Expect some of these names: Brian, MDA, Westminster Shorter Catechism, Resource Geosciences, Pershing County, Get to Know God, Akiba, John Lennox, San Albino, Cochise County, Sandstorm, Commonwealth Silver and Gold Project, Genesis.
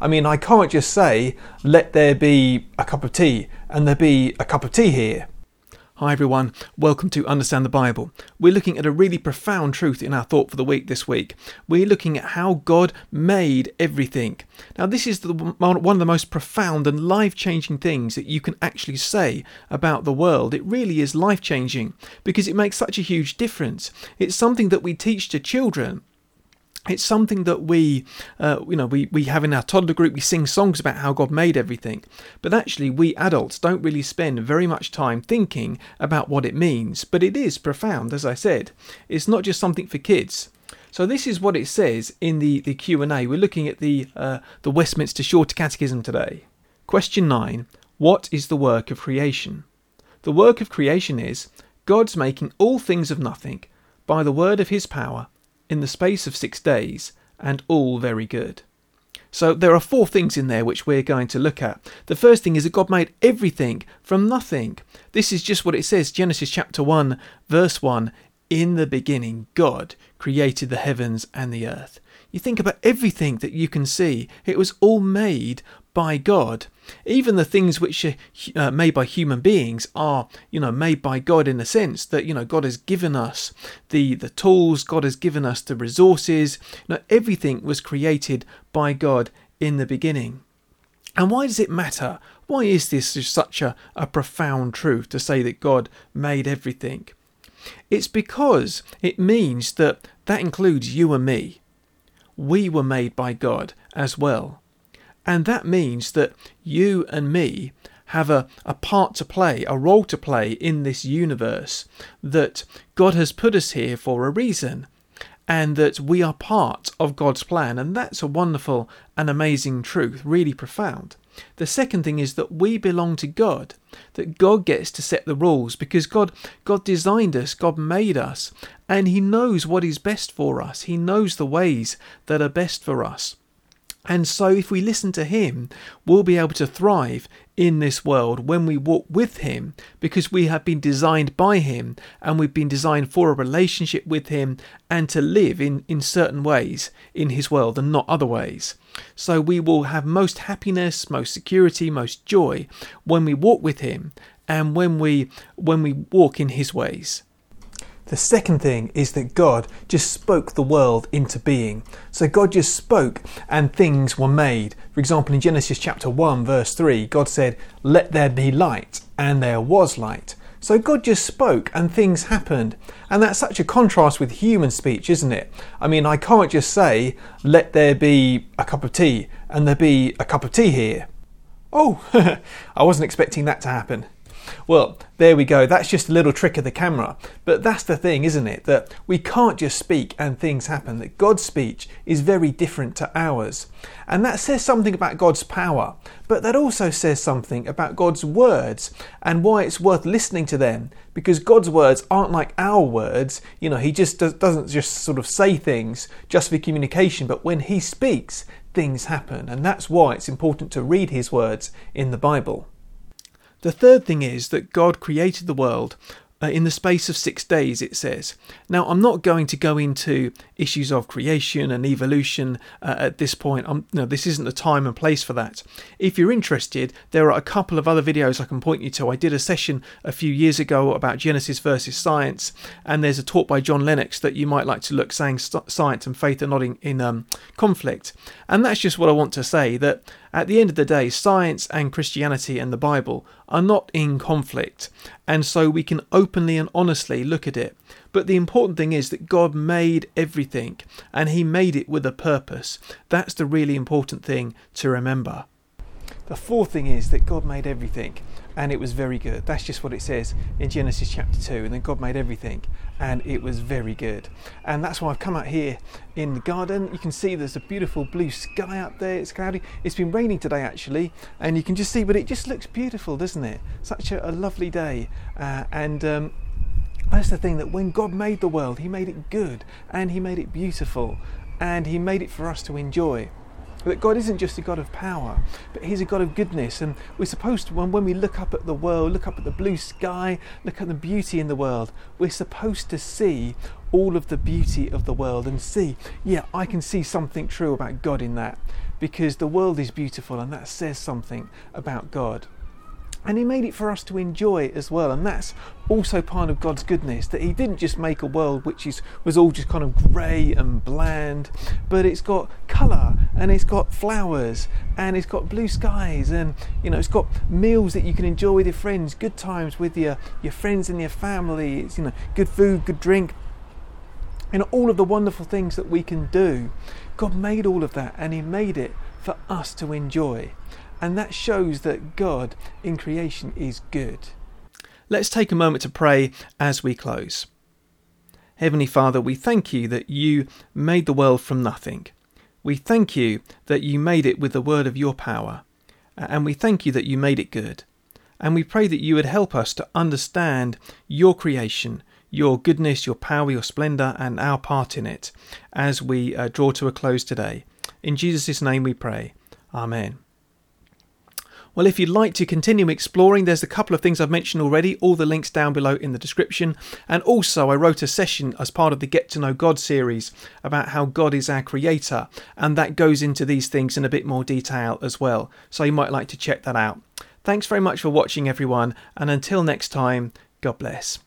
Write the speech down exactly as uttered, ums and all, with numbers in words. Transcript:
I mean, I can't just say, let there be a cup of tea, and there be a cup of tea here. Hi everyone, welcome to Understand the Bible. We're looking at a really profound truth in our Thought for the Week this week. We're looking at how God made everything. Now this is the, one of the most profound and life-changing things that you can actually say about the world. It really is life-changing because it makes such a huge difference. It's something that we teach to children. It's something that we, uh, you know, we, we have in our toddler group. We sing songs about how God made everything. But actually, we adults don't really spend very much time thinking about what it means. But it is profound, as I said. It's not just something for kids. So this is what it says in the, the Q and A. We're looking at the, uh, the Westminster Shorter Catechism today. Question nine. What is the work of creation? The work of creation is God's making all things of nothing by the word of his power, in the space of six days, and all very good. So there are four things in there which we're going to look at. The first thing is that God made everything from nothing. This is just what it says, Genesis chapter one, verse one, in the beginning God created the heavens and the earth. You think about everything that you can see. It was all made by God. Even the things which are uh, made by human beings are, you know, made by God in the sense that, you know, God has given us the, the tools, God has given us the resources. You know, everything was created by God in the beginning. And why does it matter? Why is this such a, a profound truth to say that God made everything? It's because it means that that includes you and me. We were made by God as well. And that means that you and me have a, a part to play, a role to play in this universe, that God has put us here for a reason, and that we are part of God's plan. And that's a wonderful and amazing truth, really profound. The second thing is that we belong to God, that God gets to set the rules, because God, God designed us, God made us, and he knows what is best for us. He knows the ways that are best for us. And so if we listen to him, we'll be able to thrive in this world when we walk with him, because we have been designed by him, and we've been designed for a relationship with him and to live in, in certain ways in his world and not other ways. So we will have most happiness, most security, most joy when we walk with him and when we when we walk in his ways. The second thing is that God just spoke the world into being. So God just spoke and things were made. For example, in Genesis chapter one, verse three, God said, "Let there be light," and there was light. So God just spoke and things happened. And that's such a contrast with human speech, isn't it? I mean, I can't just say, "Let there be a cup of tea," and there be a cup of tea here. Oh, I wasn't expecting that to happen. Well, there we go. That's just a little trick of the camera. But that's the thing, isn't it? That we can't just speak and things happen. That God's speech is very different to ours. And that says something about God's power. But that also says something about God's words and why it's worth listening to them. Because God's words aren't like our words. You know, he just does, doesn't just sort of say things just for communication. But when he speaks, things happen. And that's why it's important to read his words in the Bible. The third thing is that God created the world uh, in the space of six days, it says. Now, I'm not going to go into issues of creation and evolution uh, at this point. I'm, no, this isn't the time and place for that. If you're interested, there are a couple of other videos I can point you to. I did a session a few years ago about Genesis versus science, and there's a talk by John Lennox that you might like to look, saying st- science and faith are not in, in um, conflict. And that's just what I want to say, that at the end of the day, science and Christianity and the Bible are not in conflict, and so we can openly and honestly look at it. But the important thing is that God made everything, and he made it with a purpose. That's the really important thing to remember. The fourth thing is that God made everything, and it was very good. That's just what it says in Genesis chapter two, and then God made everything, and it was very good. And that's why I've come out here in the garden. You can see there's a beautiful blue sky up there. It's cloudy. It's been raining today, actually, and you can just see, but it just looks beautiful, doesn't it? Such a, a lovely day, uh, and um, that's the thing, that when God made the world, he made it good, and he made it beautiful, and he made it for us to enjoy. That God isn't just a God of power, but he's a God of goodness. And we're supposed to, when we look up at the world, look up at the blue sky, look at the beauty in the world, we're supposed to see all of the beauty of the world and see, yeah, I can see something true about God in that. because the world is beautiful and that says something about God. And he made it for us to enjoy as well, and that's also part of God's goodness, that he didn't just make a world which is was all just kind of grey and bland, but it's got colour and it's got flowers and it's got blue skies, and you know, it's got meals that you can enjoy with your friends, good times with your, your friends and your family. It's, you know, good food, good drink, and all of the wonderful things that we can do. God made all of that, and he made it for us to enjoy. And that shows that God in creation is good. Let's take a moment to pray as we close. Heavenly Father, we thank you that you made the world from nothing. We thank you that you made it with the word of your power. And we thank you that you made it good. And we pray that you would help us to understand your creation, your goodness, your power, your splendour, and our part in it as we uh, draw to a close today. In Jesus' name we pray. Amen. Well, if you'd like to continue exploring, there's a couple of things I've mentioned already, all the links down below in the description. And also I wrote a session as part of the Get to Know God series about how God is our creator, and that goes into these things in a bit more detail as well. So you might like to check that out. Thanks very much for watching, everyone, and until next time, God bless.